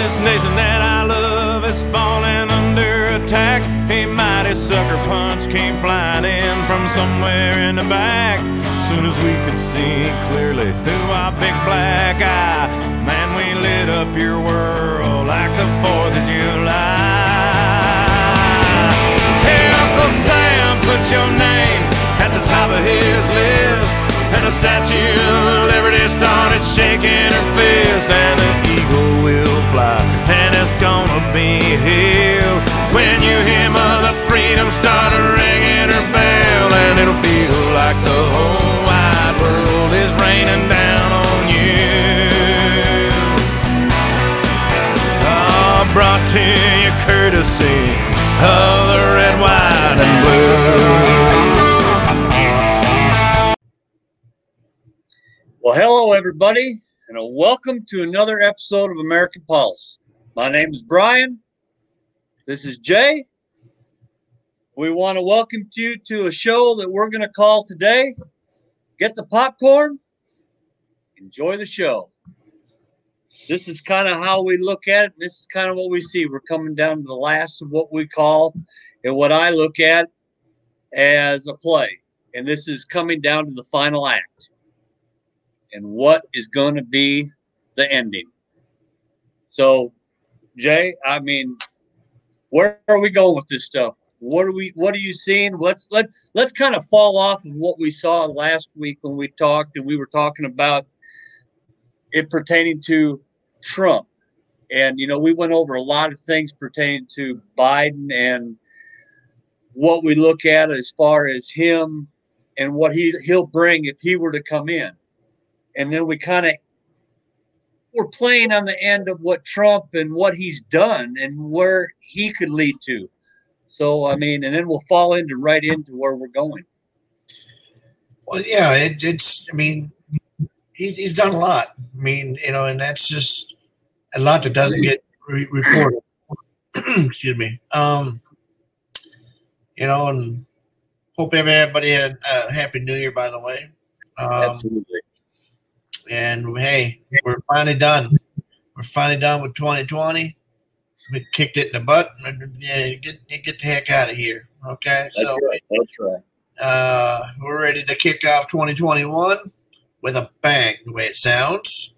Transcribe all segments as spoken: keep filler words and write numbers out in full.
this nation that I love is falling under attack. A mighty sucker punch came flying in from somewhere in the back. Soon as we could see clearly through our big black eye, man, we lit up your world like the fourth of July. Hey, Uncle Sam, put your name at the top of his list, and the Statue of Liberty started shaking her fist, and the eagle will fly, and it's gonna be here when you hear Mother Freedom start ringing her bell, and it'll feel like the whole wide world is raining down on you. Oh, brought to you courtesy of the red, white, and blue. Well, hello, everybody, and a welcome to another episode of American Pulse. My name is Brian. This is Jay. We want to welcome you to a show that we're going to call today, Get the Popcorn, Enjoy the Show. This is kind of how we look at it. This is kind of what we see. We're coming down to the last of what we call and what I look at as a play. And this is coming down to the final act and what is going to be the ending. So, Jay, I mean, where are we going with this stuff? What are we? What are you seeing? What's let Let's kind of fall off of what we saw last week when we talked, and we were talking about it pertaining to Trump, and you know we went over a lot of things pertaining to Biden and what we look at as far as him and what he he'll bring if he were to come in, and then we kind of we're playing on the end of what Trump and what he's done and where he could lead to. So, I mean, and then we'll fall into right into where we're going. Well, yeah, it, it's, I mean, he, he's done a lot. I mean, you know, and that's just a lot that doesn't get re- reported. Excuse me. Um, you know, and hope everybody had a happy new year, by the way. Um, Absolutely. And, hey, we're finally done. We're finally done with twenty twenty. We kicked it in the butt. Yeah, get, get the heck out of here. Okay, that's so right. That's right. Uh, we're ready to kick off twenty twenty-one with a bang, the way it sounds.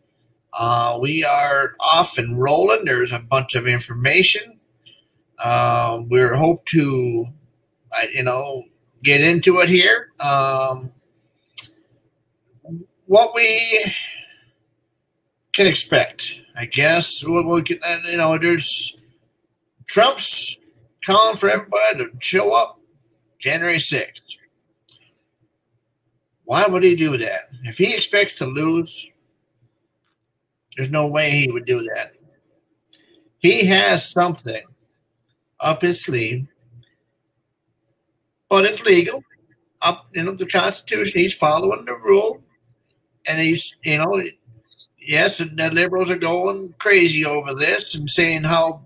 Uh, we are off and rolling. There's a bunch of information. Uh, we're hope to, you know, get into it here. Um, what we can expect. I guess we'll, we'll get, you know, there's Trump's calling for everybody to show up January sixth. Why would he do that? If he expects to lose, there's no way he would do that. He has something up his sleeve, but it's legal. Up, you know, the Constitution, he's following the rule, and he's, you know, yes, and the liberals are going crazy over this and saying how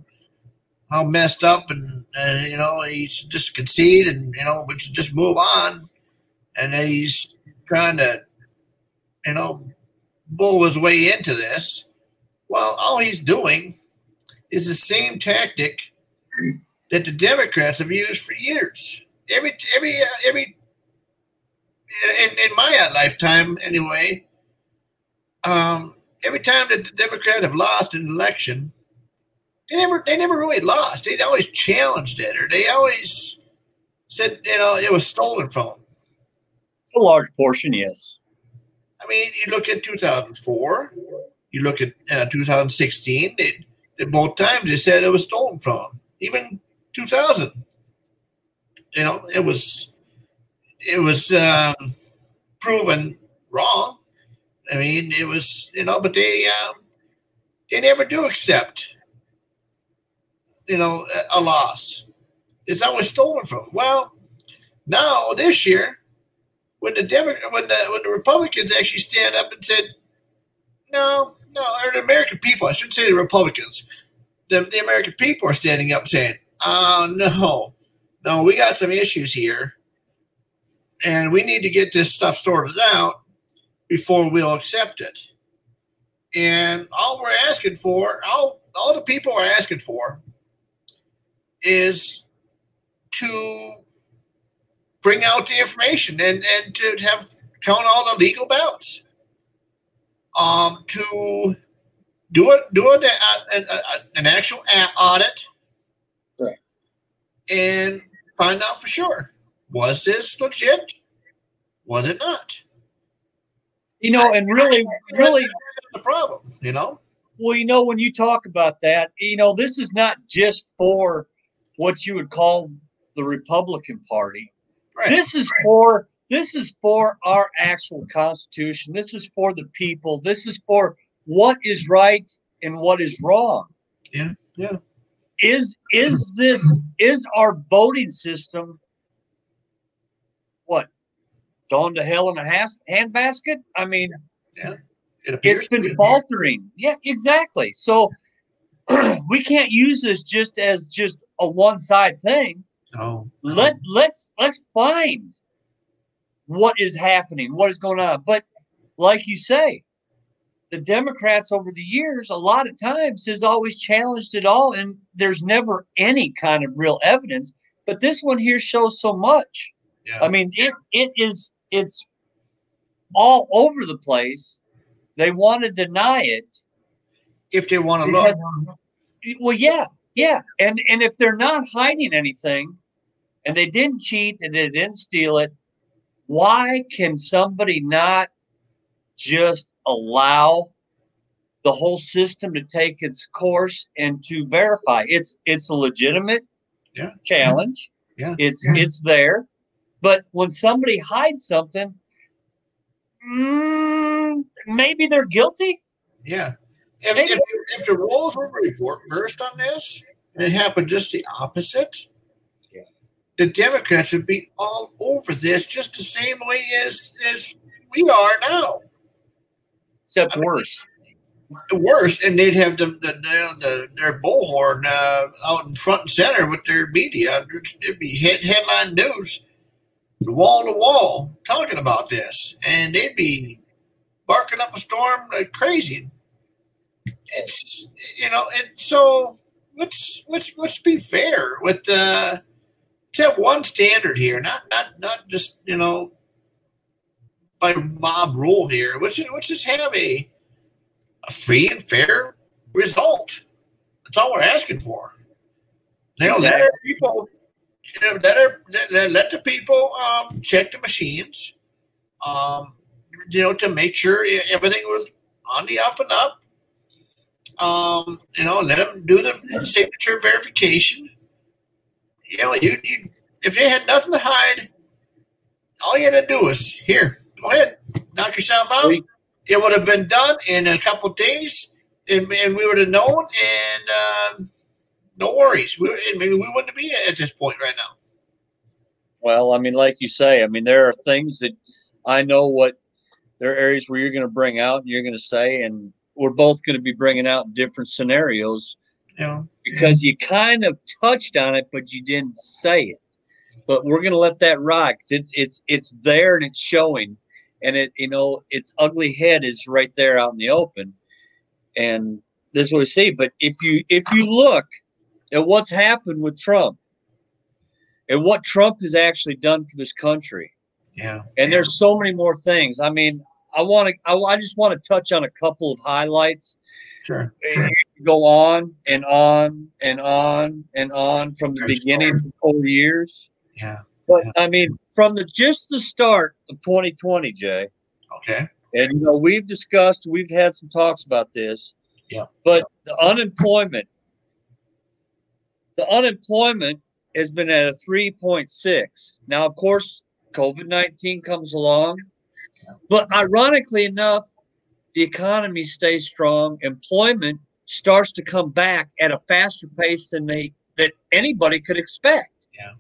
how messed up and, uh, you know, he should just concede and, you know, we should just move on. And he's trying to, you know, bull his way into this. Well, all he's doing is the same tactic that the Democrats have used for years. Every, every, uh, every, in, in my lifetime anyway, um, every time that the Democrats have lost an election, they never they never really lost. They always challenged it, or they always said, you know, it was stolen from them. A large portion, yes. I mean, you look at two thousand four, you look at uh, two thousand sixteen, they, they both times they said it was stolen from them. Even two thousand, you know, it was, it was um, proven wrong. I mean, it was, you know, but they um, they never do accept, you know, a, a loss. It's always stolen from them. Well, now this year, when the Democrat, when the when the Republicans actually stand up and said, no, no, or the American people, I shouldn't say the Republicans, the, the American people are standing up saying, oh, no, no, we got some issues here, and we need to get this stuff sorted out before we'll accept it. And all we're asking for, all, all the people are asking for is to bring out the information and, and to have count all the legal ballots. Um, to do it, do a, a, a, an actual audit, right, and find out for sure, was this legit? Was it not? You know, and really, really, the problem. You know. Well, you know, when you talk about that, you know, this is not just for what you would call the Republican Party. Right. This is right. for. This is for our actual Constitution. This is for the people. This is for what is right and what is wrong. Yeah, yeah. Is is this is our voting system what gone to hell in a has, handbasket? I mean, yeah. it it's been faltering. Yeah, exactly. So we can't use this just as just a one-side thing. No. Let no. let's let's find. What is happening? What is going on? But like you say, the Democrats over the years, a lot of times has always challenged it all. And there's never any kind of real evidence. But this one here shows so much. Yeah. I mean, it it is it's all over the place. They want to deny it. If they want to look. Well, yeah, yeah. And, and if they're not hiding anything and they didn't cheat and they didn't steal it, why can somebody not just allow the whole system to take its course and to verify? It's it's a legitimate yeah. challenge. Yeah. It's yeah. it's there. But when somebody hides something, mm, maybe they're guilty. Yeah. If, if, if the roles were reversed on this and it happened just the opposite, the Democrats would be all over this just the same way as, as we are now. Except I mean, worse. Worse, and they'd have the, the, the, their bullhorn uh, out in front and center with their media. It'd be head, headline news, wall to wall, talking about this. And they'd be barking up a storm like crazy. It's, you know, it's so let's, let's, let's be fair with uh, have one standard here, not not not just you know by mob rule here. Let's just, let's just have a a free and fair result. That's all we're asking for. You know, let people you know, let, our, let let the people um, check the machines, um, you know, to make sure everything was on the up and up. Um, you know, let them do the signature verification. You know, you, you, if they had nothing to hide, all you had to do was, here, go ahead, knock yourself out. It would have been done in a couple of days, and, and we would have known, and um, no worries. We, and maybe we wouldn't be at this point right now. Well, I mean, like you say, I mean, there are things that I know what there are areas where you're going to bring out and you're going to say, and we're both going to be bringing out different scenarios. Yeah. Because you kind of touched on it, but you didn't say it. But we're going to let that rock. It's it's it's there and it's showing, and it you know its ugly head is right there out in the open, and this is what we see. But if you if you look at what's happened with Trump and what Trump has actually done for this country, yeah, and yeah. there's so many more things. I mean, I want to I, I just want to touch on a couple of highlights. Sure. sure. Go on and on and on and on from the There's beginning to four years. Yeah. But yeah. I mean, from the just the start of twenty twenty, Jay. Okay. And you know, we've discussed, we've had some talks about this. Yeah. But yeah. the unemployment, the unemployment has been at a three point six. Now, of course, COVID nineteen comes along, yeah. but ironically enough, the economy stays strong. Employment starts to come back at a faster pace than they that anybody could expect. Yeah,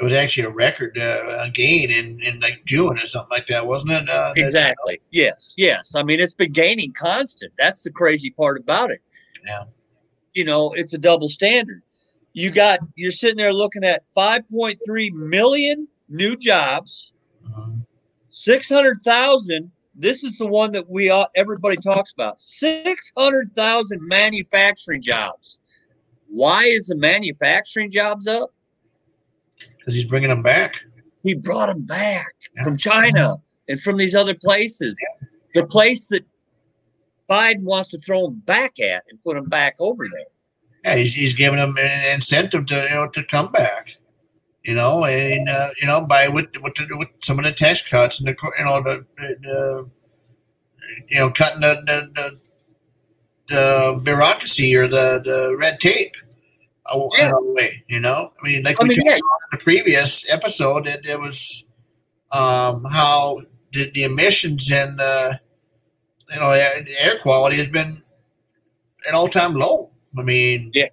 it was actually a record uh, gain in, in like June or something like that, wasn't it? Uh, exactly. Yes. Yes. I mean, it's been gaining constant. That's the crazy part about it. Yeah. You know, it's a double standard. You got you're sitting there looking at five point three million new jobs, mm-hmm. six hundred thousand this is the one that we all, everybody talks about. six hundred thousand manufacturing jobs. Why is the manufacturing jobs up? Because he's bringing them back. He brought them back yeah. from China and from these other places. Yeah. The place that Biden wants to throw them back at and put them back over there. Yeah, he's, he's giving them an incentive to, you know, to come back. You know, and uh, you know, by with what to do with some of the tax cuts and the, you know, the, the you know, cutting the the, the the bureaucracy or the the red tape yeah. away. You know, I mean, like I we mean, talked yeah. about in the previous episode, it, it was um, how the, the emissions and uh, you know, air quality has been at all time low. I mean, yeah.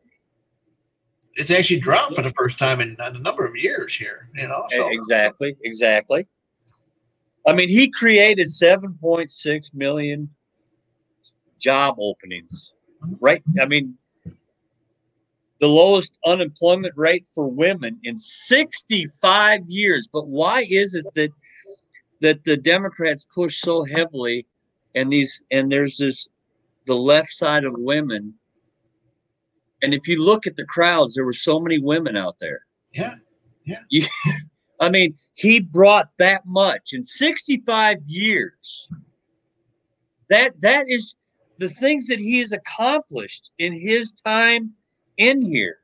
It's actually dropped for the first time in a number of years here, you know. So. Exactly, exactly. I mean, he created seven point six million job openings, right? I mean, the lowest unemployment rate for women in sixty-five years. But why is it that that the Democrats push so heavily, and these and there's this the left side of women? And if you look at the crowds, there were so many women out there. Yeah, yeah. You, I mean, he brought that much in sixty-five years. That that is the things that he has accomplished in his time in here.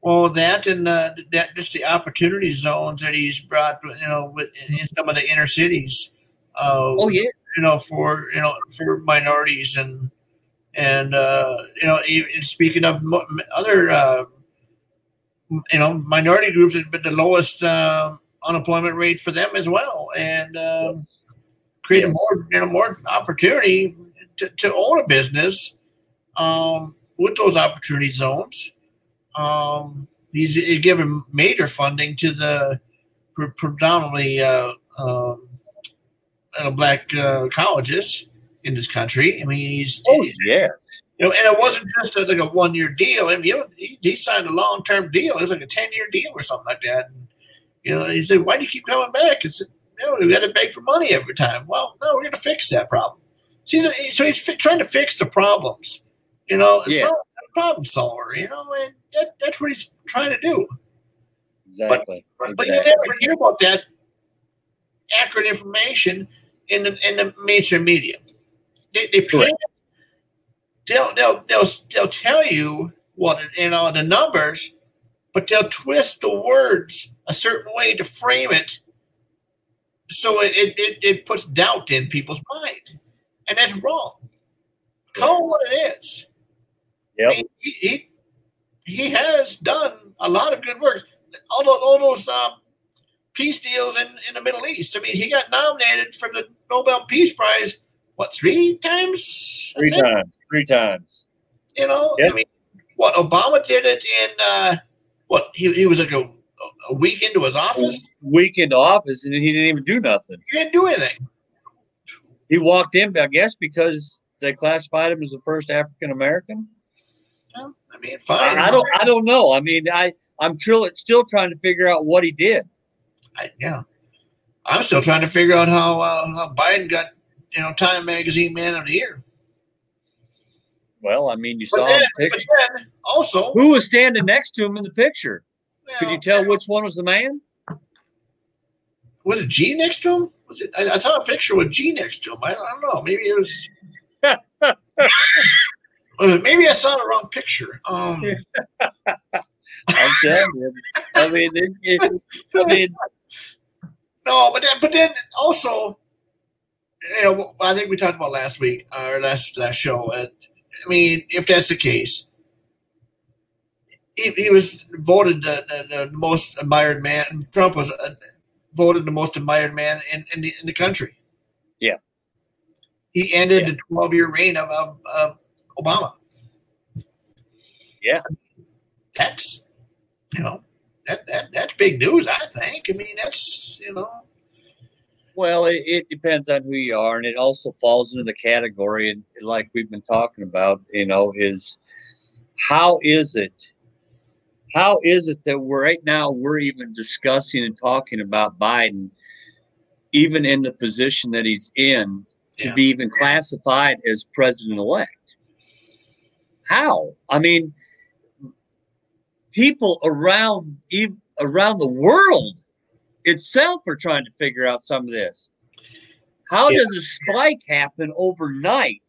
Well, that and uh, that just the opportunity zones that he's brought, you know, with, in some of the inner cities. Uh, oh yeah. You know, for you know for minorities and. And, uh, you know, speaking of other, uh, you know, minority groups, but the lowest uh, unemployment rate for them as well. And uh, yes. create yes. more, you know, more opportunity to, to own a business um, with those opportunity zones. Um, he's, he's given major funding to the predominantly uh, um, black uh, colleges. In this country, I mean, he's oh yeah, you know, and it wasn't just a, like a one-year deal. I mean, he, he signed a long-term deal. It was like a ten-year deal or something like that. And, you know, he said, "Why do you keep coming back?" He said, "No, we got to beg for money every time." Well, no, we're going to fix that problem. So he's, so he's fi- trying to fix the problems. You know, yeah. so, problem solver. You know, and that, that's what he's trying to do. Exactly. But, exactly. but you never hear about that accurate information in the in the mainstream media. They, they play, they'll, they'll, they'll, they'll tell you what, you know, the numbers, but they'll twist the words a certain way to frame it. So it, it, it puts doubt in people's mind. And that's wrong. Call it what it is. Yep. I mean, he, he, he has done a lot of good work. All those, all those um, peace deals in, in the Middle East. I mean, he got nominated for the Nobel Peace Prize. What, three times? Three times. Three times. You know, yep. I mean, what, Obama did it in, uh, what, he, he was like a, a week into his office? A week into office, and he didn't even do nothing. He didn't do anything. He walked in, I guess, because they classified him as the first African-American? Well, I mean, fine. I, I, don't, I don't know. I mean, I, I'm still, still trying to figure out what he did. I, yeah. I'm still trying to figure out how, uh, how Biden got, you know, Time Magazine Man of the Year. Well, I mean, you but saw then, the picture. But then also, who was standing next to him in the picture? Well, could you tell which one was the man? Was it G next to him? Was it? I, I saw a picture with G next to him. I, I don't know. Maybe it was. Maybe I saw the wrong picture. Um, I'm telling you. I mean, it, it, I mean, no, but then, but then also. You know, I think we talked about last week uh, or last last show. Uh, I mean, if that's the case, he, he was voted the, the, the most admired man. Trump was uh, voted the most admired man in, in the in the country. Yeah, he ended yeah. the twelve-year reign of, of of Obama. Yeah, that's you know that that that's big news. I think. I mean, that's you know. Well, it, it depends on who you are, and it also falls into the category, and like we've been talking about, you know, is how is it, how is it that we're right now we're even discussing and talking about Biden even in the position that he's in, to yeah. be even classified as president-elect. How? I mean, people around even, around the world itself are trying to figure out some of this. How yeah. does a spike happen overnight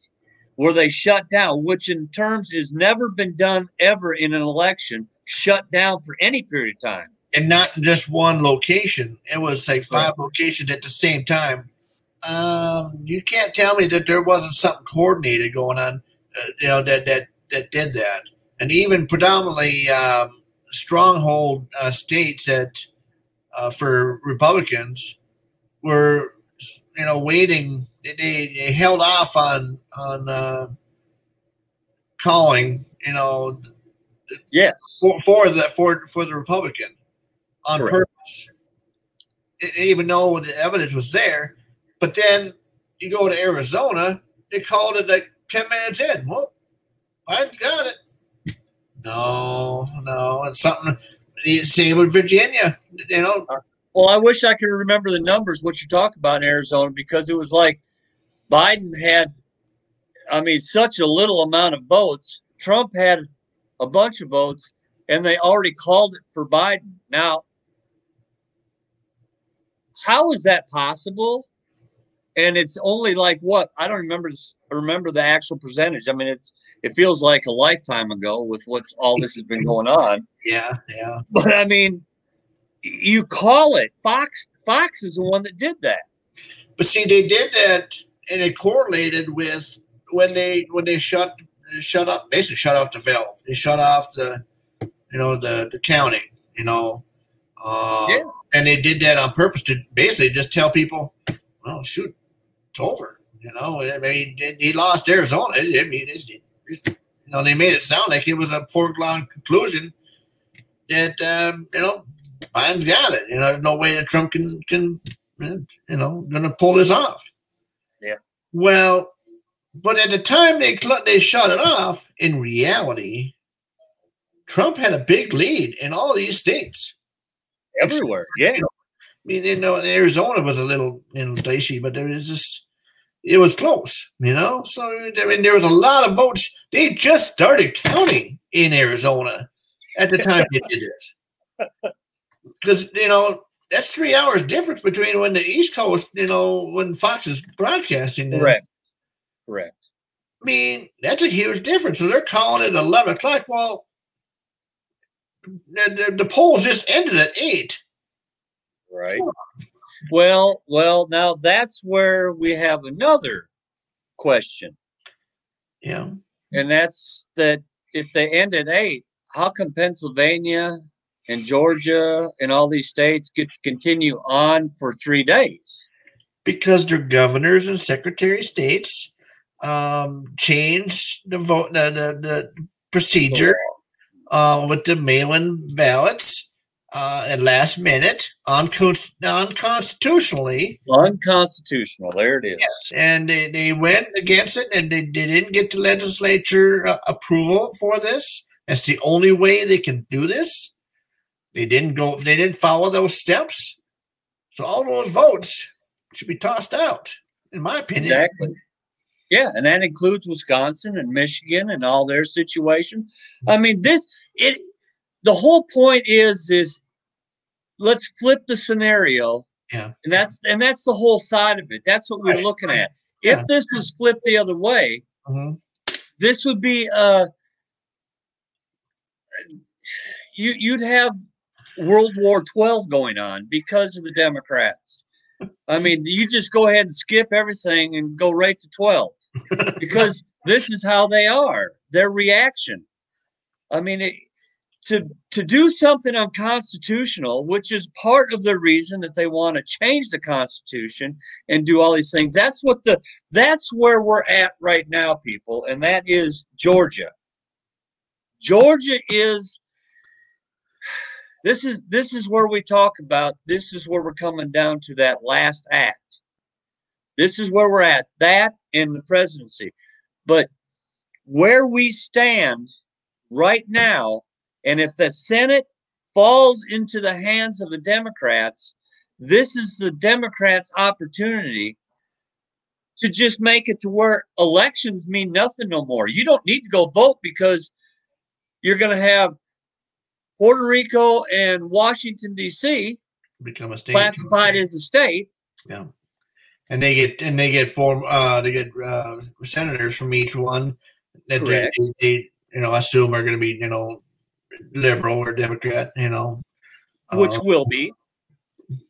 where they shut down, which in terms has never been done ever in an election, shut down for any period of time? And not just one location. It was like five right. locations at the same time. Um, you can't tell me that there wasn't something coordinated going on, uh, you know, that, that, that did that. And even predominantly um, stronghold uh, states that uh, for Republicans were, you know, waiting. They, they held off on on uh, calling, you know, yes, for, for the for for the Republican on Correct. purpose, it, even though the evidence was there. But then you go to Arizona, they called it like ten minutes in. Well, Biden's got it. No, no, it's something. Same with Virginia, you know. Well, I wish I could remember the numbers, what you talk about in Arizona, because it was like Biden had, I mean, such a little amount of votes. Trump had a bunch of votes, and they already called it for Biden. Now, how is that possible? And it's only like what? I don't remember remember the actual percentage. I mean, it's it feels like a lifetime ago with what's all this has been going on. Yeah, yeah. But I mean, you call it. Fox Fox is the one that did that. But see, they did that, and it correlated with when they when they shut shut up basically shut off the valve. They shut off the you know the the counting. You know, uh, yeah. And they did that on purpose to basically just tell people, well, shoot. It's over, you know. I mean, he lost Arizona. I mean, it's, it's, you know, they made it sound like it was a foregone conclusion that um, you know Biden's got it. You know, there's no way that Trump can can you know going to pull this off. Yeah. Well, but at the time they cl- they shut it off, in reality, Trump had a big lead in all these states, everywhere. Yeah. You know, I mean, you know, Arizona was a little, you know, dicey, but there was just, it was close, you know. So I mean, there was a lot of votes. They just started counting in Arizona at the time they did this, because you know that's three hours difference between when the East Coast, you know, when Fox is broadcasting this. Correct. Correct. I mean, that's a huge difference. So they're calling it eleven o'clock. Well, the, the, the polls just ended at eight. Right. Well, well, now that's where we have another question. Yeah. And that's that if they end at eight, how come Pennsylvania and Georgia and all these states get to continue on for three days? Because their governors and secretary of states um, changed the vote, the, the, the procedure uh, with the mail-in ballots. Uh, at last minute, uncon- unconstitutionally. Unconstitutional, there it is. Yes, and they, they went against it, and they, they didn't get the legislature uh, approval for this. That's the only way they can do this. They didn't go. They didn't follow those steps. So all those votes should be tossed out, in my opinion. Exactly. Yeah, and that includes Wisconsin and Michigan and all their situation. I mean, this it. The whole point is, is let's flip the scenario, yeah. and that's and that's the whole side of it. That's what we're right. looking at. If yeah. this was flipped the other way, mm-hmm. this would be uh, you you'd have World War twelve going on because of the Democrats. I mean, you just go ahead and skip everything and go right to twelve because this is how they are. Their reaction. I mean. It, To to do something unconstitutional, which is part of the reason that they want to change the Constitution and do all these things. That's what the that's where we're at right now, people, and that is Georgia. Georgia is this is this is where we talk about. This is where we're coming down to that last act. This is where we're at, that and the presidency. But where we stand right now. And if the Senate falls into the hands of the Democrats, This is the Democrats' opportunity to just make it to where elections mean nothing no more. You don't need to go vote because you're going to have Puerto Rico and Washington, D C become a state, classified as a state. Yeah, and they get and they get form uh, they get uh, senators from each one that they, they you know assume are going to be you know liberal or Democrat you know, uh, which will be.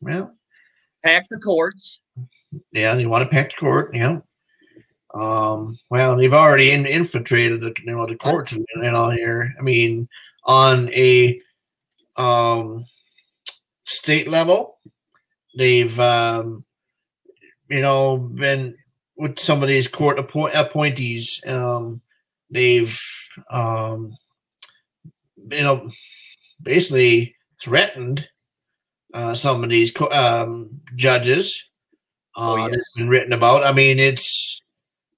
Yeah, pack the courts. Yeah, they want to pack the court. Yeah. Um, well, they've already in, infiltrated the you know the courts and all here. I mean, on a um, state level, they've um, you know been with some of these court appoint- appointees. Um, they've um, you know basically threatened uh, some of these co- um, judges. Uh, oh, yes. It's been written about. I mean, it's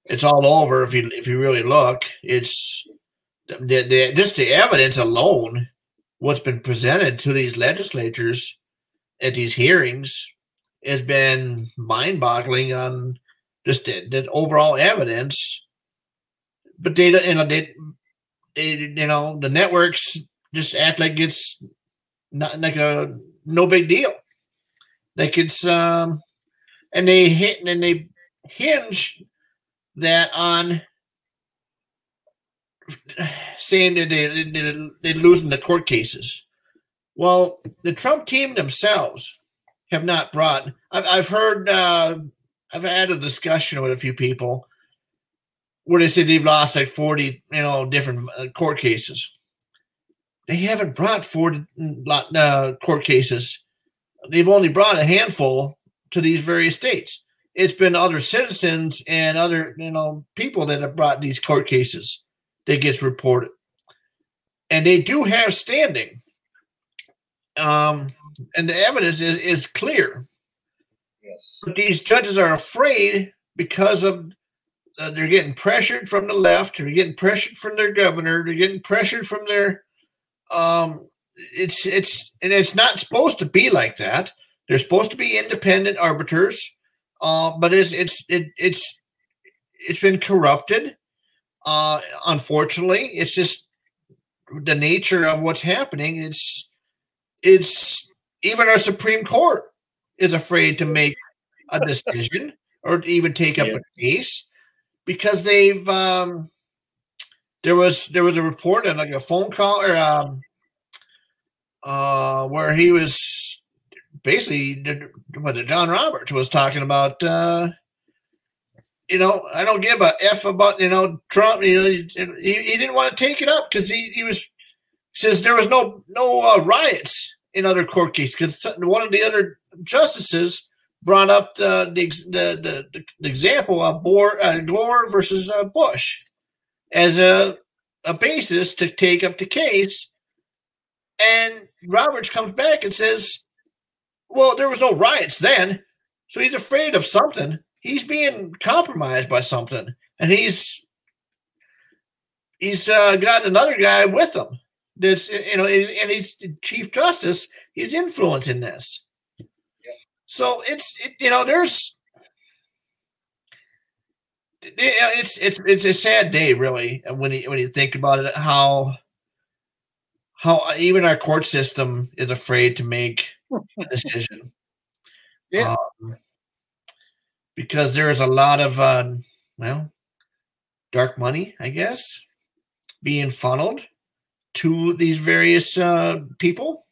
it's all over. If you if you really look, it's the, the, just the evidence alone. What's been presented to these legislatures at these hearings has been mind-boggling on just the, the overall evidence. But they, you know, they, they, you know, the networks just act like it's not like a no big deal, like it's um. And they hit and they hinge that on saying that they, they, they're losing the court cases. Well, the Trump team themselves have not brought. I've, I've heard, uh, I've had a discussion with a few people where they said they've lost like forty, you know, different court cases. They haven't brought forty uh, court cases. They've only brought a handful to these various states. It's been other citizens and other, you know, people that have brought these court cases that gets reported. And they do have standing. Um, and the evidence is, is clear. Yes. But these judges are afraid because of uh, they're getting pressured from the left, they're getting pressured from their governor, they're getting pressured from their um it's it's and it's not supposed to be like that. They're supposed to be independent arbiters, uh, but it's it's it, it's it's been corrupted. Uh, unfortunately, it's just the nature of what's happening. It's it's even our Supreme Court is afraid to make a decision or to even take up yeah. a case because they've um, there was there was a report and like a phone call or um, uh, where he was. Basically, what John Roberts was talking about, uh, you know, I don't give a F about, you know, Trump, you know, he, he didn't want to take it up because he, he was, says there was no, no uh, riots in other court cases because one of the other justices brought up the the, the, the, the example of Gore, uh, Gore versus uh, Bush as a, a basis to take up the case. And Roberts comes back and says, well, there was no riots then, so he's afraid of something. He's being compromised by something, and he's he's uh, got another guy with him. That's you know, and he's Chief Justice. He's influencing this. Yeah. So it's it, you know, there's it's it's it's a sad day, really, when you when you think about it. How how even our court system is afraid to make. Decision, yeah, um, because there's a lot of uh, well, dark money, I guess, being funneled to these various uh, people.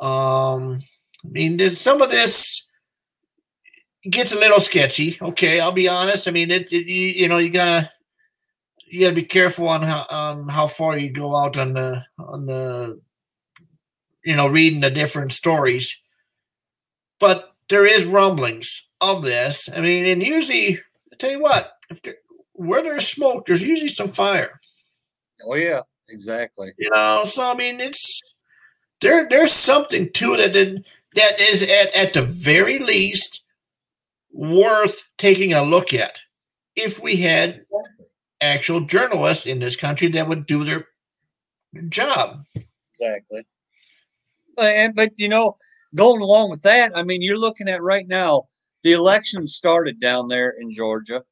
Um, I mean, some of this gets a little sketchy. Okay, I'll be honest. I mean, it, it you, you know you gotta you gotta be careful on how on how far you go out on the on the. You know, reading the different stories, but there is rumblings of this. I mean, and usually, I tell you what, if there, where there's smoke, there's usually some fire. Oh yeah, exactly. You know, so I mean, it's there. There's something to it that that is at at the very least worth taking a look at. If we had actual journalists in this country that would do their job, exactly. And, but, you know, going along with that, I mean, you're looking at right now, the election started down there in Georgia.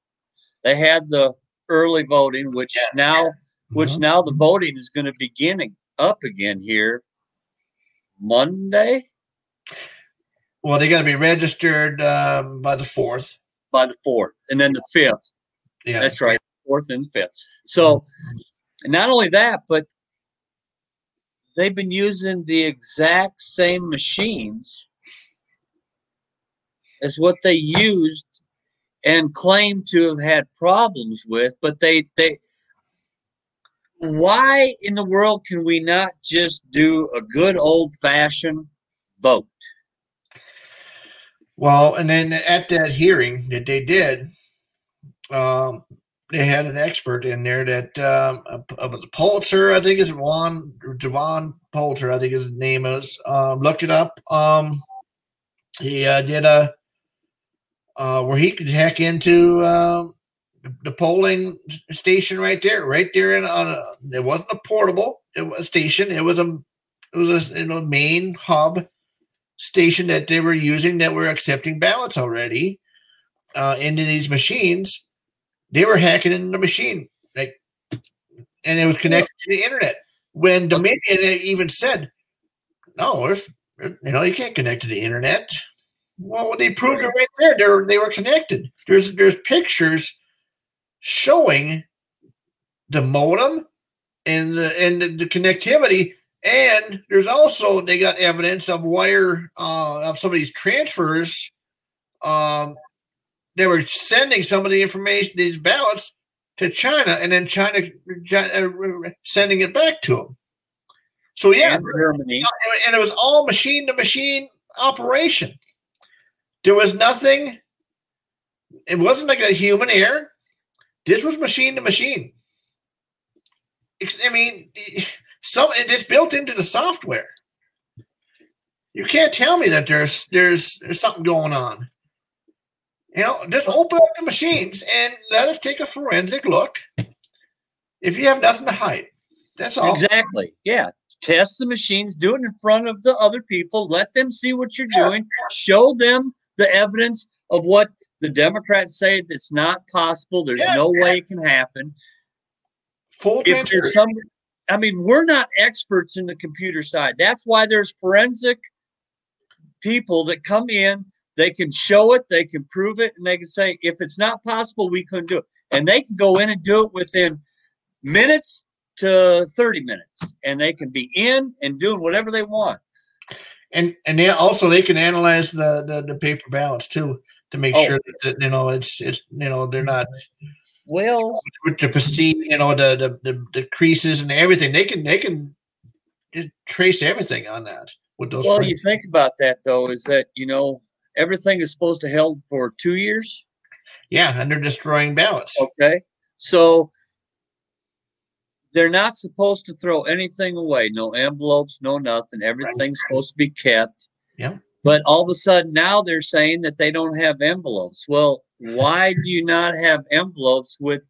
They had the early voting, which yeah. now yeah. which mm-hmm. now the voting is going to begin up again here Monday. Well, they got to be registered uh, by the fourth. By the fourth, and then the fifth. Yeah, that's right, fourth and fifth. So mm-hmm. not only that, but they've been using the exact same machines as what they used and claim to have had problems with. But they, they, why in the world can we not just do a good old fashioned vote? Well, and then at that hearing that they did, um, they had an expert in there that um, uh, Poulter, I think is Juan Javon Poulter, I think his name is. Uh, looked it up. Um, he uh, did a uh, where he could hack into uh, the polling station right there, right there in on. A, it wasn't a portable it was a station. It was a it was a you know, main hub station that they were using that were accepting ballots already uh, into these machines. They were hacking into the machine, like, and it was connected to the internet. When Dominion even said, "No, there's, you know, you can't connect to the internet." Well, they proved it right there. They were, they were connected. There's there's pictures showing the modem and the and the, the connectivity, and there's also they got evidence of wire uh, of somebody's transfers. Um, They were sending some of the information, these ballots, to China, and then China, China uh, sending it back to them. So yeah, and Germany, and it was all machine-to-machine operation. There was nothing. It wasn't like a human error. This was machine-to-machine. I mean, some it's built into the software. You can't tell me that there's there's, there's something going on. You know, just open up the machines and let us take a forensic look if you have nothing to hide. That's all. Exactly. Yeah. Test the machines. Do it in front of the other people. Let them see what you're yeah. doing. Show them the evidence of what the Democrats say that's not possible. There's yeah, no yeah. way it can happen. Full transparency. I mean, we're not experts in the computer side. That's why there's forensic people that come in. They can show it, they can prove it, and they can say, if it's not possible, we couldn't do it. And they can go in and do it within minutes to thirty minutes. And they can be in and doing whatever they want. And and they also they can analyze the, the, the paper ballots too to make oh. sure that you know it's it's you know they're not well to perceive, you know, the, the, the, the creases and everything. They can they can trace everything on that with those. Well, friends. You think about that though, is that you know everything is supposed to held for two years. Yeah, and they're destroying ballots. Okay, so they're not supposed to throw anything away. No envelopes, no nothing. Everything's right. supposed to be kept. Yeah. But all of a sudden now they're saying that they don't have envelopes. Well, why do you not have envelopes with?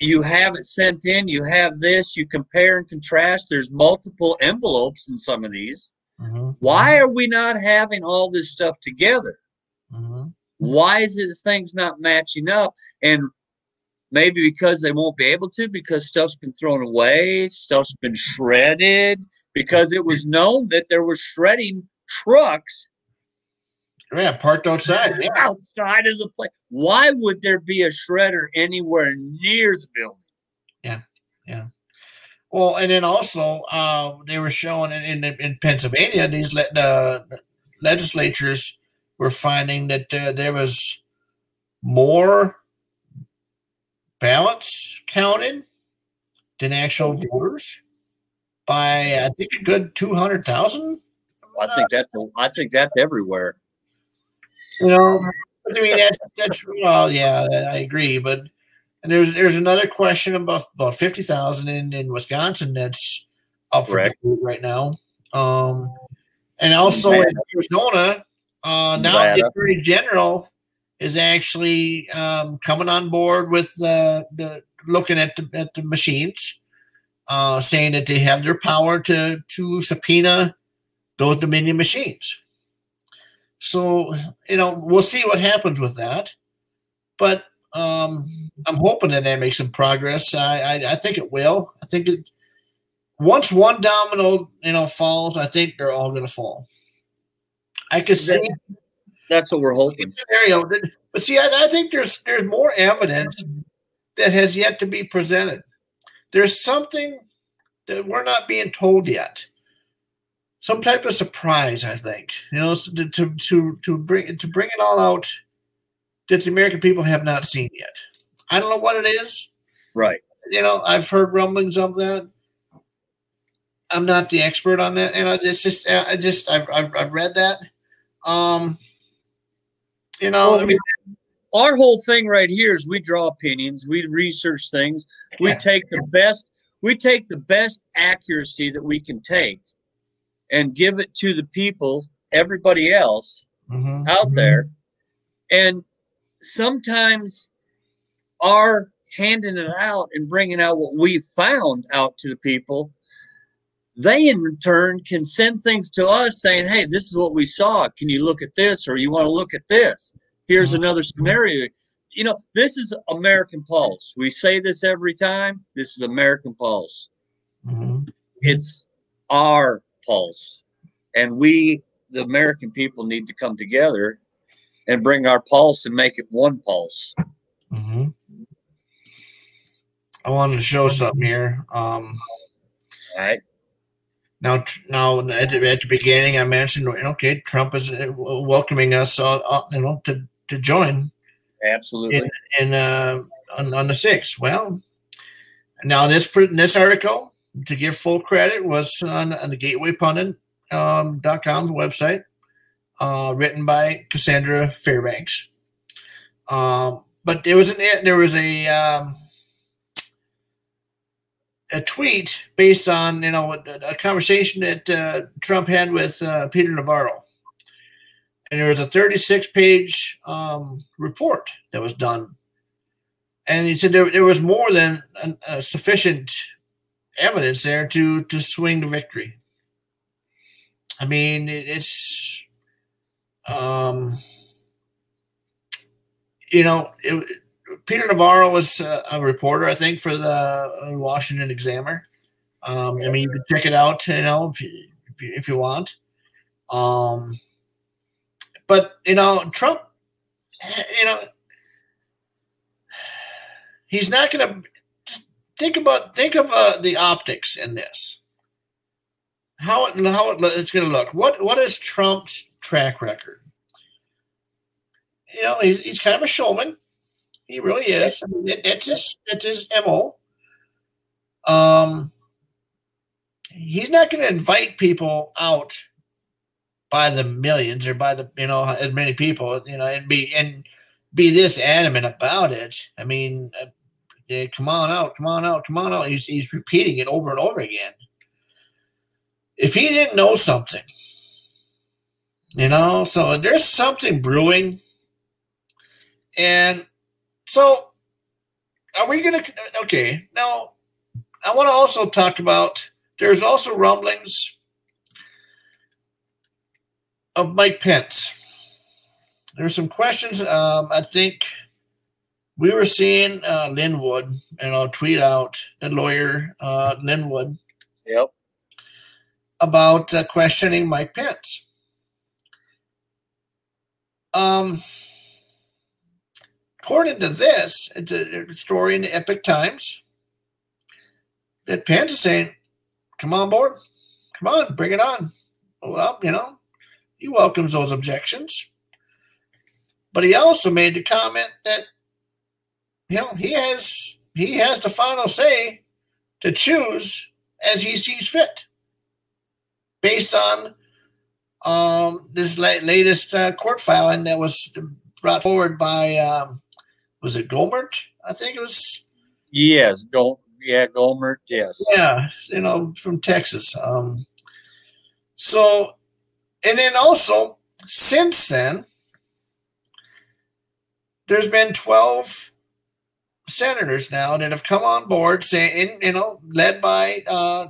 You have it sent in. You have this. You compare and contrast. There's multiple envelopes in some of these. Mm-hmm. Why are we not having all this stuff together? Mm-hmm. Why is it things not matching up? And maybe because they won't be able to, because stuff's been thrown away, stuff's been shredded, because it was known that there were shredding trucks. Yeah, parked outside. Yeah. Outside of the place. Why would there be a shredder anywhere near the building? Yeah, yeah. Well, and then also uh, they were showing in, in in Pennsylvania these le- the legislatures were finding that uh, there was more ballots counted than actual voters by I think a good two hundred thousand. I think that's a, I think that's everywhere. You know, I mean that's that's well, yeah, I agree, but. And there's there's another question about about fifty thousand in, in Wisconsin that's up for debate right now, um, and also Nevada. In Arizona uh, now Nevada. The Attorney General is actually um, coming on board with the, the looking at the at the machines, uh, saying that they have their power to to subpoena those Dominion machines. So, you know, we'll see what happens with that. But um, I'm hoping that that makes some progress. I, I, I think it will. I think it, once one domino, you know, falls, I think they're all going to fall. I could see. That's what we're hoping. Scenario. But see, I, I think there's there's more evidence that has yet to be presented. There's something that we're not being told yet. Some type of surprise, I think. You know, to to to, to bring to bring it all out that the American people have not seen yet. I don't know what it is. Right. You know, I've heard rumblings of that. I'm not the expert on that, and I it's just I just I've I've, I've read that. Um, you know, well, I mean, our whole thing right here is we draw opinions, we research things, we yeah. take the best, we take the best accuracy that we can take, and give it to the people, everybody else mm-hmm. out mm-hmm. there, and sometimes our handing it out and bringing out what we found out to the people. They, in return, can send things to us saying, hey, this is what we saw. Can you look at this? Or you want to look at this? Here's another scenario. You know, this is American Pulse. We say this every time. This is American Pulse. Mm-hmm. It's our pulse. And we, the American people, need to come together and bring our pulse and make it one pulse. Mm-hmm. I wanted to show something here. Um, All right. Now, now at the, at the beginning, I mentioned, okay, Trump is welcoming us, uh, uh, you know, to, to join. Absolutely. And uh, on, on the sixth, well, now this this article, to give full credit, was on, on the gateway pundit dot com website, uh, written by Cassandra Fairbanks. Uh, but there was an there was a. Um, A tweet based on, you know, a, a conversation that uh, Trump had with uh, Peter Navarro. And there was a thirty-six page um, report that was done. And he said there, there was more than uh, sufficient evidence there to, to swing the victory. I mean, it, it's, um, you know, it Peter Navarro was a, a reporter, I think, for the Washington Examiner. Um, I mean, you can check it out, you know, if you, if you, if you want. Um, but, you know, Trump, you know, he's not going to think about think of uh, the optics in this. How it, how it, it's going to look. What what is Trump's track record? You know, he's, he's kind of a showman. He really is. I mean, it's his, it's his M O. Um, he's not going to invite people out by the millions or by the, you know, as many people, you know, and be and be this adamant about it. I mean, uh, yeah, come on out, come on out, come on out. He's he's repeating it over and over again. If he didn't know something, you know, so there's something brewing, and. So, are we going to – okay. Now, I want to also talk about – there's also rumblings of Mike Pence. There's some questions. Um, I think we were seeing uh, Lin Wood, and I'll tweet out the lawyer, uh, Lin Wood, yep. about uh, questioning Mike Pence. Um. According to this, it's a story in the Epoch Times that Pence is saying, come on board, come on, bring it on. Well, you know, he welcomes those objections. But he also made the comment that, you know, he has he has the final say to choose as he sees fit based on um, this la- latest uh, court filing that was brought forward by um, was it Gohmert? I think it was. Yes, Go, yeah, Gohmert. Yes. Yeah, you know, from Texas. Um, so, and then also since then, there's been twelve senators now that have come on board, saying, you know, led by uh,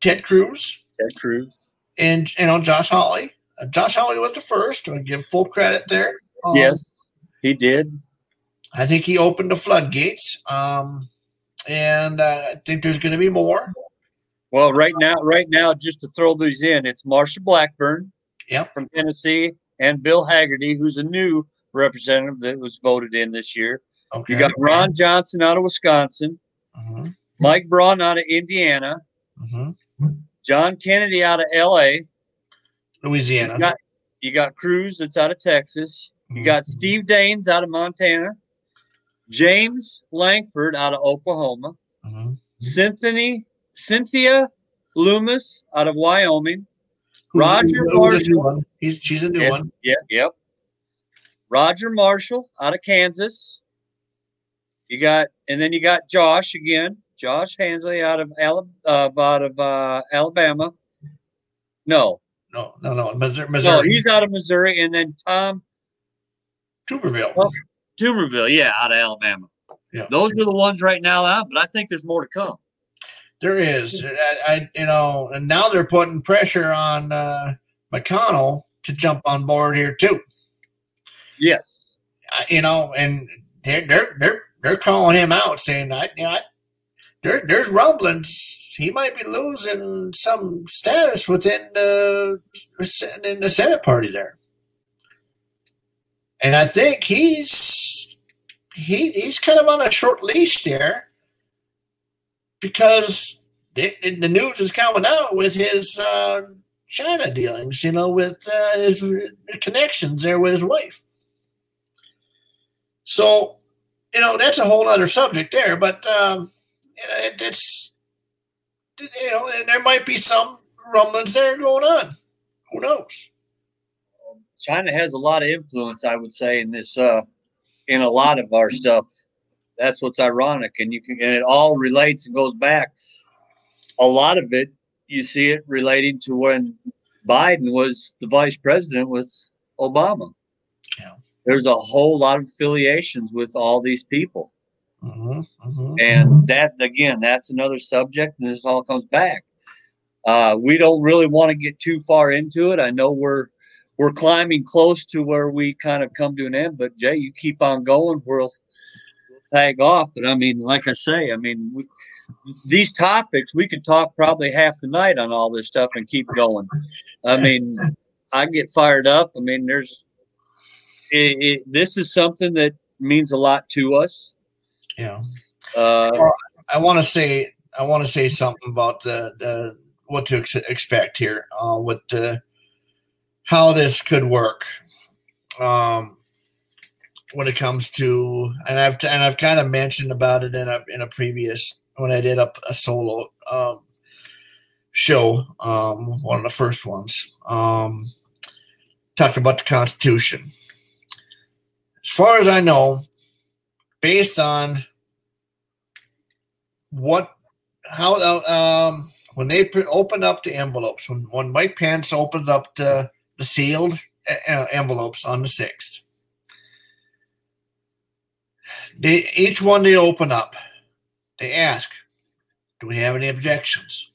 Ted Cruz. Ted Cruz. and, you know, Josh Hawley. Uh, Josh Hawley was the first. I give full credit there. Um, yes, he did. I think he opened the floodgates, um, and uh, I think there's going to be more. Well, right now, right now, just to throw these in, it's Marsha Blackburn, yep, from Tennessee, and Bill Hagerty, who's a new representative that was voted in this year. Okay. You got Ron Johnson out of Wisconsin, uh-huh. Mike Braun out of Indiana, uh-huh. John Kennedy out of L A, Louisiana. You got, you got Cruz that's out of Texas. You got Steve Daines out of Montana, James Langford out of Oklahoma, uh-huh. Cynthia, Cynthia Loomis out of Wyoming, who's Roger a, Marshall. He's, she's a new yep, one. Yep, yep. Roger Marshall out of Kansas. You got, and then you got Josh again, Josh Hansley out of Alabama, uh, out of uh, Alabama. No, no, no, no, Missouri. No, he's out of Missouri, and then Tom Tuberville. Oh, Tuberville, yeah, out of Alabama. Yeah. Those are the ones right now out, but I think there's more to come. There is. I, I you know, and now they're putting pressure on uh, McConnell to jump on board here too. Yes. Uh, you know, and they're they're they're, they're calling him out, saying, I, you know, I, there there's rumblings he might be losing some status within the in the Senate party there. And I think he's he he's kind of on a short leash there because it, it, the news is coming out with his uh, China dealings, you know, with uh, his connections there with his wife. So, you know, that's a whole other subject there. But um, you know, it, it's you know, and there might be some rumblings there going on. Who knows? China has a lot of influence, I would say, in this, uh, in a lot of our stuff. That's what's ironic, and you can, and it all relates and goes back. A lot of it, you see it relating to when Biden was the vice president with Obama. Yeah. There's a whole lot of affiliations with all these people, uh-huh, uh-huh. and that again, that's another subject, and this all comes back. Uh, we don't really want to get too far into it. I know we're. We're climbing close to where we kind of come to an end, but Jay, you keep on going, we'll, we'll tag off. But I mean, like I say, I mean, we, these topics, we could talk probably half the night on all this stuff and keep going. I mean, I get fired up. I mean, there's, it, it, this is something that means a lot to us. Yeah. Uh, I want to say, I want to say something about the, the what to ex- expect here uh, with the, how this could work um, when it comes to, and I've and I've kind of mentioned about it in a in a previous when I did a, a solo um, show, um, one of the first ones, um, talked about the Constitution. As far as I know, based on what how um, when they pre- opened up the envelopes, when when Mike Pence opens up the the sealed uh, envelopes on the sixth. They, each one they open up, they ask, do we have any objections?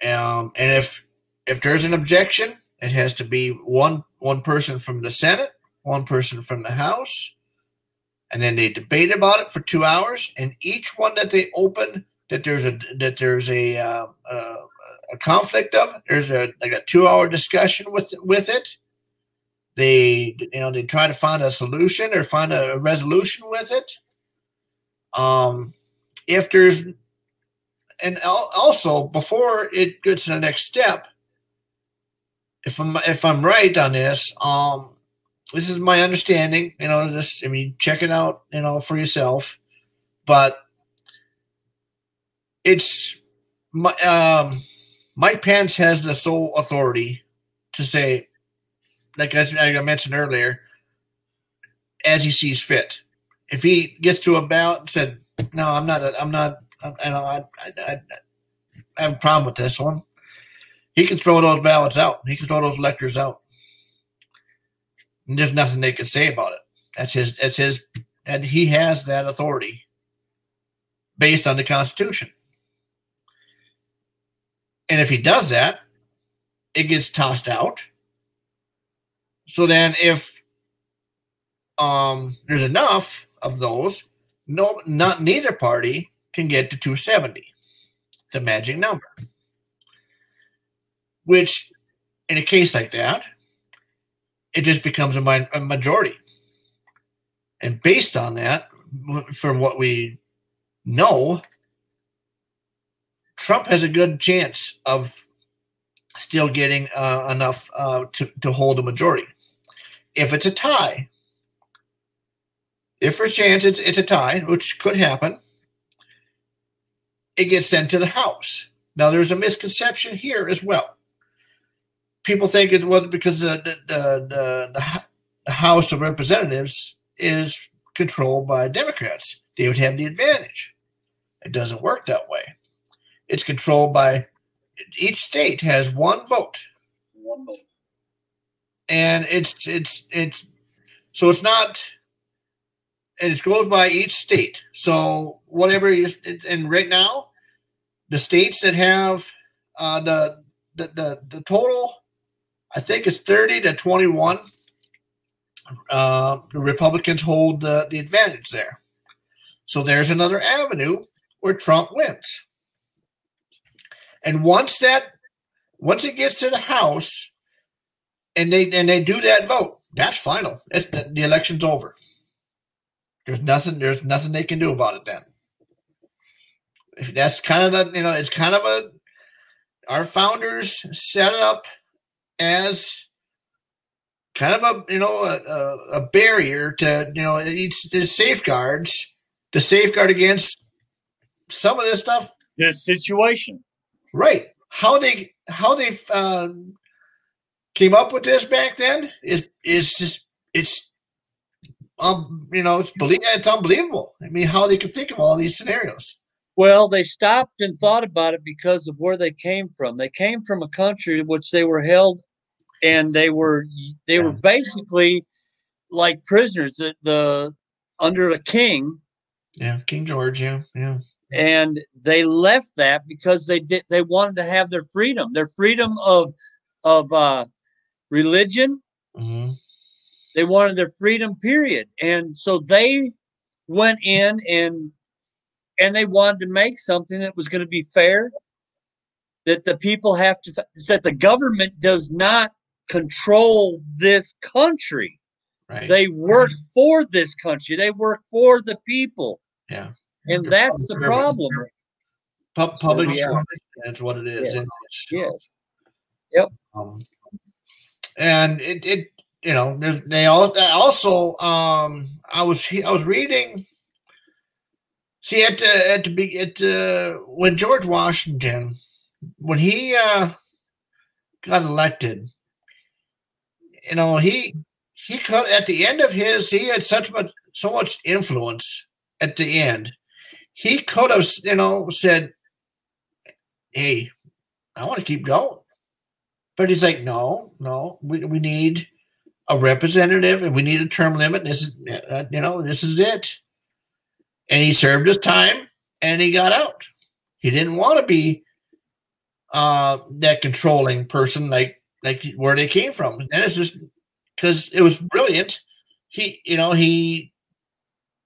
Um, and if if there's an objection, it has to be one one person from the Senate, one person from the House, and then they debate about it for two hours, and each one that they open that there's a, that there's a uh, uh, a conflict of it. There's a like a two-hour discussion with with it. They you know they try to find a solution or find a resolution with it. Um, if there's and also before it goes to the next step, if I'm if I'm right on this, um, this is my understanding. You know, this I mean, check it out. You know, for yourself, but it's my um. Mike Pence has the sole authority to say, like I, like I mentioned earlier, as he sees fit. If he gets to a ballot and said, "No, I'm not. A, I'm not. I, I, I, I have a problem with this one," he can throw those ballots out. He can throw those electors out, and there's nothing they can say about it. That's his. That's his. And he has that authority based on the Constitution. And if he does that, it gets tossed out. So then if um, there's enough of those, no, not neither party can get to two seventy, the magic number, which in a case like that, it just becomes a, mi- a majority. And based on that, from what we know, Trump has a good chance of still getting uh, enough uh, to, to hold a majority. If it's a tie, if for a chance it's, it's a tie, which could happen, it gets sent to the House. Now, there's a misconception here as well. People think it was because the the, the, the the House of Representatives is controlled by Democrats, they would have the advantage. It doesn't work that way. It's controlled by each state has one vote. One vote. And it's it's it's so it's not. And it goes by each state. So whatever you and right now, the states that have uh, the, the the the total, I think it's thirty to twenty-one. Uh, the Republicans hold the, the advantage there. So there's another avenue where Trump wins. And once that, once it gets to the House, and they and they do that vote, that's final. It's, the, the election's over. There's nothing. There's nothing they can do about it then. If that's kind of the, you know, it's kind of a our founders set up as kind of a you know a, a barrier to you know it's, it's safeguards to safeguard against some of this stuff. This situation. Right. How they how they uh, came up with this back then is is just it's um you know it's believe it's unbelievable. I mean, how they could think of all these scenarios. Well, they stopped and thought about it because of where they came from. They came from a country in which they were held, and they were they were basically like prisoners that the under a king. Yeah, King George. Yeah, yeah. And they left that because they did. They wanted to have their freedom, their freedom of of uh, religion. Mm-hmm. They wanted their freedom, period. And so they went in and and they wanted to make something that was going to be fair, that the people have to, that the government does not control this country. Right. They work mm-hmm. for this country. They work for the people. Yeah. And Your that's the problem. Pub- public yeah. service, that's what it is. Yes. yes. Yep. Um, and it, it, you know, they all also. Um, I was I was reading. See, at the at the be at uh, when George Washington, when he uh, got elected, you know he he could at the end of his he had such much so much influence at the end. He could have, you know, said, "Hey, I want to keep going," but he's like, "No, no, we we need a representative, and we need a term limit. This is, uh, you know, this is it." And he served his time, and he got out. He didn't want to be uh, that controlling person, like like where they came from. And it's just because it was brilliant. He, you know, he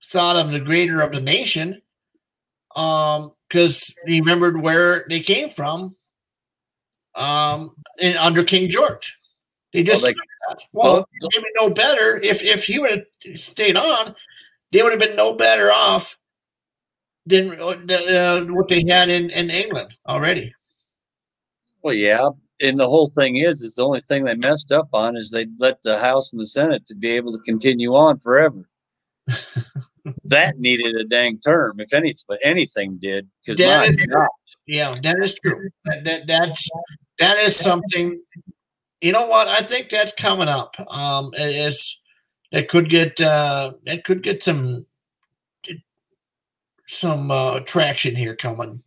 thought of the greater of the nation. Um, because he remembered where they came from. Um, in, under King George, they just well, like, well, well they would know better if if he would have stayed on, they would have been no better off than uh, what they had in, in England already. Well, yeah, and the whole thing is, is the only thing they messed up on is they let the House and the Senate to be able to continue on forever. That needed a dang term, if anything, anything did. That is, yeah, that is true. That, that, that's, that is something, you know what, I think that's coming up. Um, is that could get uh, that could get some some uh, traction here coming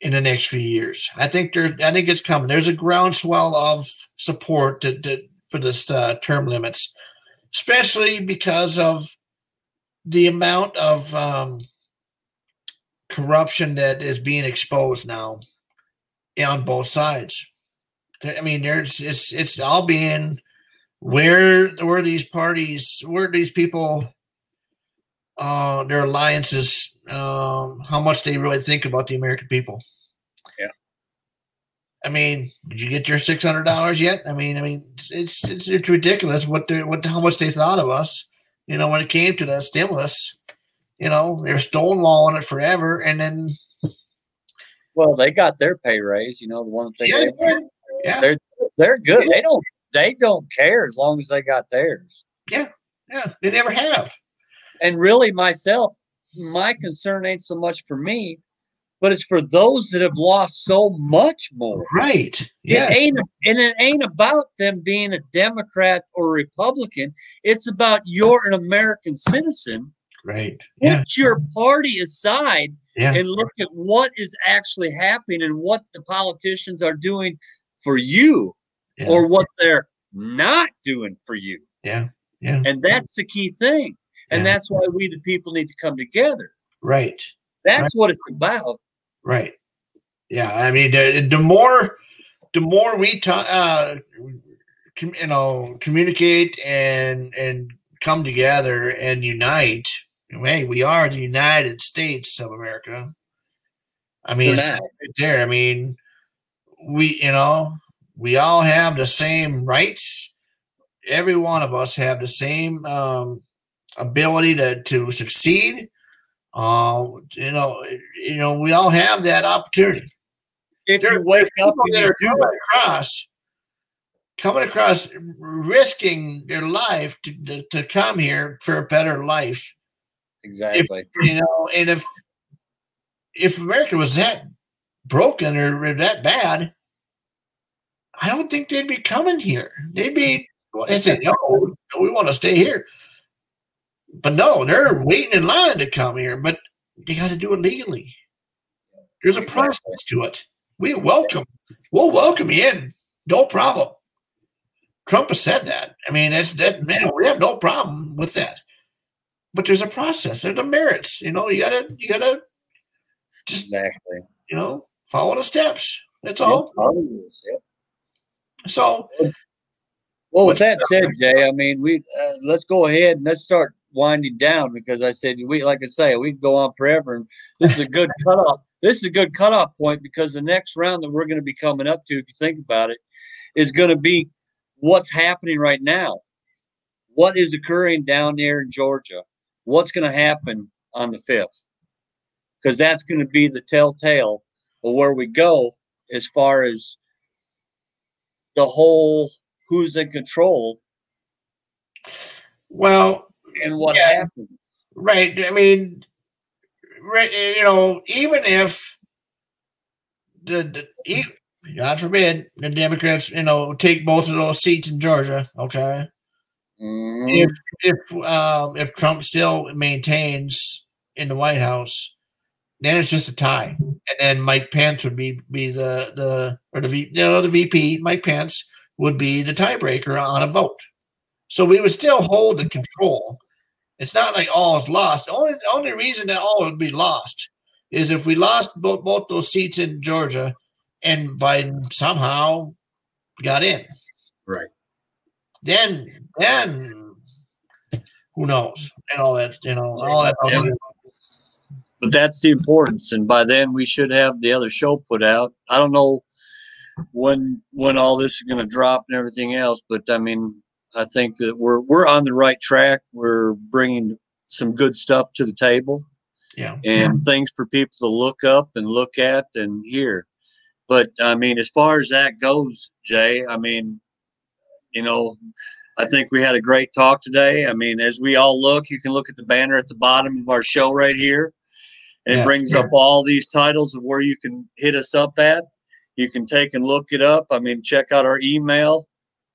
in the next few years. I think there's, I think it's coming. There's a groundswell of support to, to, for this uh, term limits, especially because of the amount of um, corruption that is being exposed now on both sides. I mean, there's it's it's all being where where these parties, where these people, uh, their alliances, um, how much they really think about the American people. Yeah. I mean, did you get your six hundred dollars yet? I mean, I mean, it's it's, it's ridiculous what they, what how much they thought of us. You know, when it came to the stimulus, you know, they're stonewalling it forever, and then. Well, they got their pay raise, you know, the one thing. Yeah, they yeah. They're they're good. Yeah. They don't they don't care as long as they got theirs. Yeah, yeah, they never have. And really, myself, my concern ain't so much for me, but it's for those that have lost so much more. Right. Yeah. It ain't, and it ain't about them being a Democrat or Republican. It's about you're an American citizen. Right. Yeah. Put your party aside. Yeah. And look at what is actually happening and what the politicians are doing for you, yeah. or what they're not doing for you. Yeah, yeah. And that's the key thing. And yeah. that's why we, the people, need to come together. Right. That's right. What it's about. Right. Yeah. I mean, the, the more, the more we talk, uh, com- you know, communicate and and come together and unite. Hey, we are the United States of America. I mean, it's right there. I mean, we, you know, we all have the same rights. Every one of us have the same um, ability to, to succeed. Uh, you know, you know, we all have that opportunity. If there, you wake up and that are coming across, coming across, risking their life to, to, to come here for a better life. Exactly. If, you know, and if if America was that broken or that bad, I don't think they'd be coming here. They'd be, well, they say, no, we want to stay here. But no, they're waiting in line to come here, but they got to do it legally. There's a process to it. We welcome, we'll welcome you in, no problem. Trump has said that. I mean, that's that, man, we have no problem with that. But there's a process. There's the merits. You know, you gotta, you gotta, just exactly. You know, follow the steps. That's yep. all. Yep. So, well, with that said, Jay, I mean, we uh, let's go ahead and let's start winding down, because I said we, like I say, we can go on forever, and this is a good cutoff. This is a good cutoff point, because the next round that we're going to be coming up to, if you think about it, is going to be what's happening right now, what is occurring down there in Georgia. What's going to happen on the fifth? Because that's going to be the telltale of where we go as far as the whole who's in control. Well, and what yeah, happens. Right. I mean, right, you know, even if the, the God forbid the Democrats, you know, take both of those seats in Georgia, okay. If if um, if Trump still maintains in the White House, then it's just a tie, and then Mike Pence would be be the the or the you know, the V P. Mike Pence would be the tiebreaker on a vote, so we would still hold the control. It's not like all is lost. The only the only reason that all would be lost is if we lost both both those seats in Georgia, and Biden somehow got in. Right. Then, then, who knows? And all that, you know, all that. All that. But that's the importance. And by then, we should have the other show put out. I don't know when when all this is going to drop and everything else. But I mean, I think that we're we're on the right track. We're bringing some good stuff to the table, yeah, and yeah. things for people to look up and look at and hear. But I mean, as far as that goes, Jay, I mean. You know, I think we had a great talk today. I mean, as we all look, you can look at the banner at the bottom of our show right here. And yeah, it brings yeah. up all these titles of where you can hit us up at. You can take and look it up. I mean, check out our email.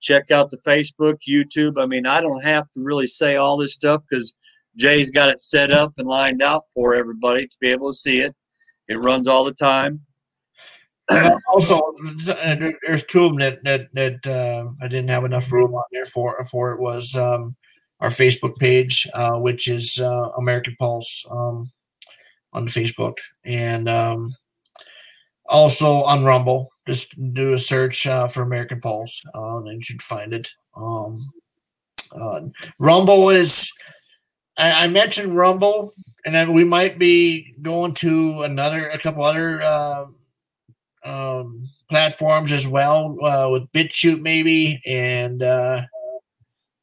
Check out the Facebook, YouTube. I mean, I don't have to really say all this stuff because Jay's got it set up and lined out for everybody to be able to see it. It runs all the time. And also, there's two of them that that, that uh, I didn't have enough room on there for. For it was um, our Facebook page, uh, which is uh, American Pulse um, on Facebook, and um, also on Rumble. just do a search uh, for American Pulse, uh, and you should find it. Um, uh, Rumble is, I, I mentioned Rumble, and then we might be going to another, a couple other uh, um, platforms as well, uh, with BitChute maybe, and uh,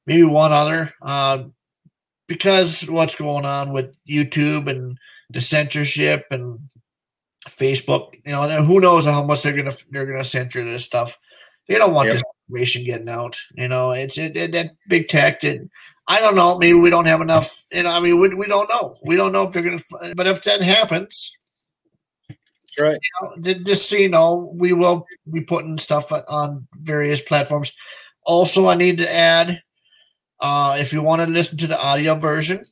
maybe one other, uh, because what's going on with YouTube and the censorship and Facebook, you know, who knows how much they're gonna they're gonna censor this stuff. They don't want yep. this information getting out. You know, it's it, it that big tech. That I don't know. Maybe we don't have enough. You know, I mean, we we don't know. We don't know if they're gonna. But if that happens, that's right. You know, just so you know, we will be putting stuff on various platforms. Also, I need to add, uh, if you want to listen to the audio version,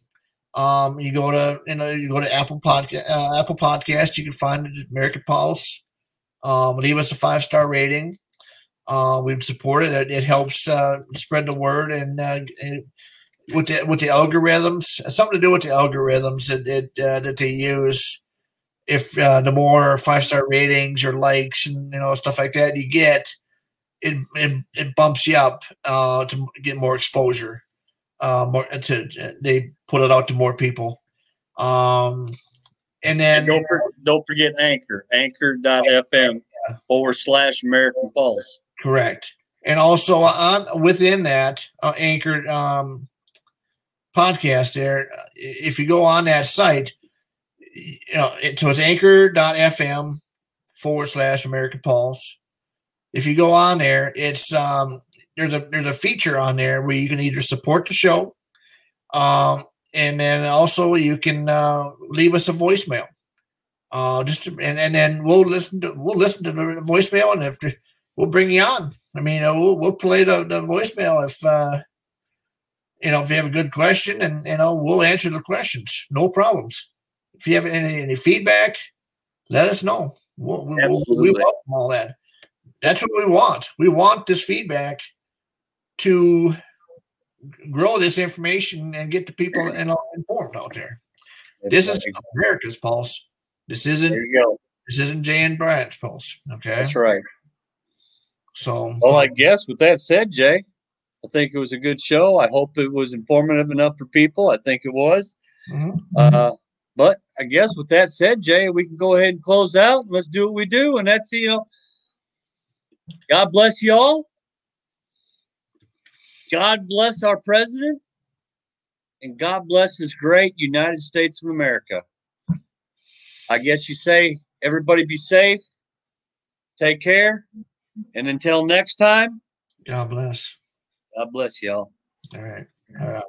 Um, you go to you know you go to Apple Podcast. Uh, Apple Podcast. You can find it at American Pulse. Um, leave us a five star rating. Uh, we'd support it. It, it helps uh, spread the word, and, uh, and with the with the algorithms, something to do with the algorithms that it, uh, that they use. If uh, the more five star ratings or likes and you know stuff like that you get, it it, it bumps you up uh, to get more exposure. Uh, more to they put it out to more people, um, and then and don't, for, don't forget Anchor, anchor dot f m yeah. forward slash American Pulse. Correct, and also on within that uh, Anchor um, podcast there, if you go on that site, you know, it, so it's anchor dot f m forward slash American Pulse. If you go on there, it's um. There's a there's a feature on there where you can either support the show, um, and then also you can uh, leave us a voicemail. Uh, just to, and and then we'll listen to we'll listen to the voicemail, and after we'll bring you on. I mean, we'll we'll play the, the voicemail if uh, you know if you have a good question, and you know we'll answer the questions, no problems. If you have any any feedback, let us know. We'll, we'll, we welcome all that. That's what we want. We want this feedback to grow this information and get the people and all informed out there. That's this right. is America's Pulse. This isn't. There you go. This isn't Jay and Bryant's Pulse. Okay, that's right. So, well, I guess with that said, Jay, I think it was a good show. I hope it was informative enough for people. I think it was. Mm-hmm. Uh, but I guess with that said, Jay, we can go ahead and close out. Let's do what we do, and that's you know. God bless you all. God bless our president, and God bless this great United States of America. I guess you say, everybody be safe, take care, and until next time, God bless. God bless y'all. All right. All right.